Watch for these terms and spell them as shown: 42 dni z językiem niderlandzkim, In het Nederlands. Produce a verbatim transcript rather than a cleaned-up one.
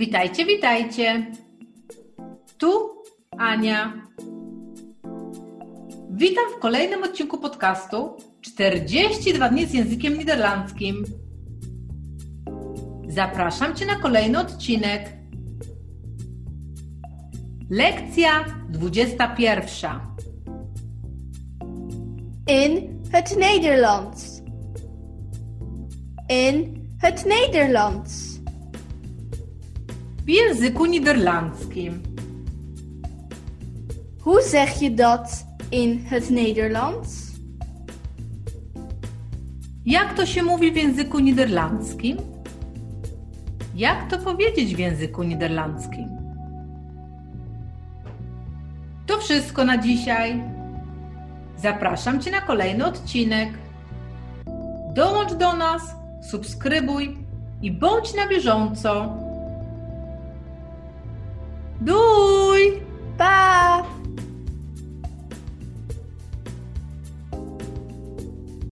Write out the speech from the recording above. Witajcie, witajcie. Tu Ania. Witam w kolejnym odcinku podcastu czterdzieści dwa dni z językiem niderlandzkim. Zapraszam Cię na kolejny odcinek. Lekcja dwudziesta pierwsza. In het Nederlands. In het Nederlands. W języku niderlandzkim. Hoe zeg je dat in het Nederlands? Jak to się mówi w języku niderlandzkim? Jak to powiedzieć w języku niderlandzkim? To wszystko na dzisiaj. Zapraszam Cię na kolejny odcinek. Dołącz do nas, subskrybuj i bądź na bieżąco. Doei!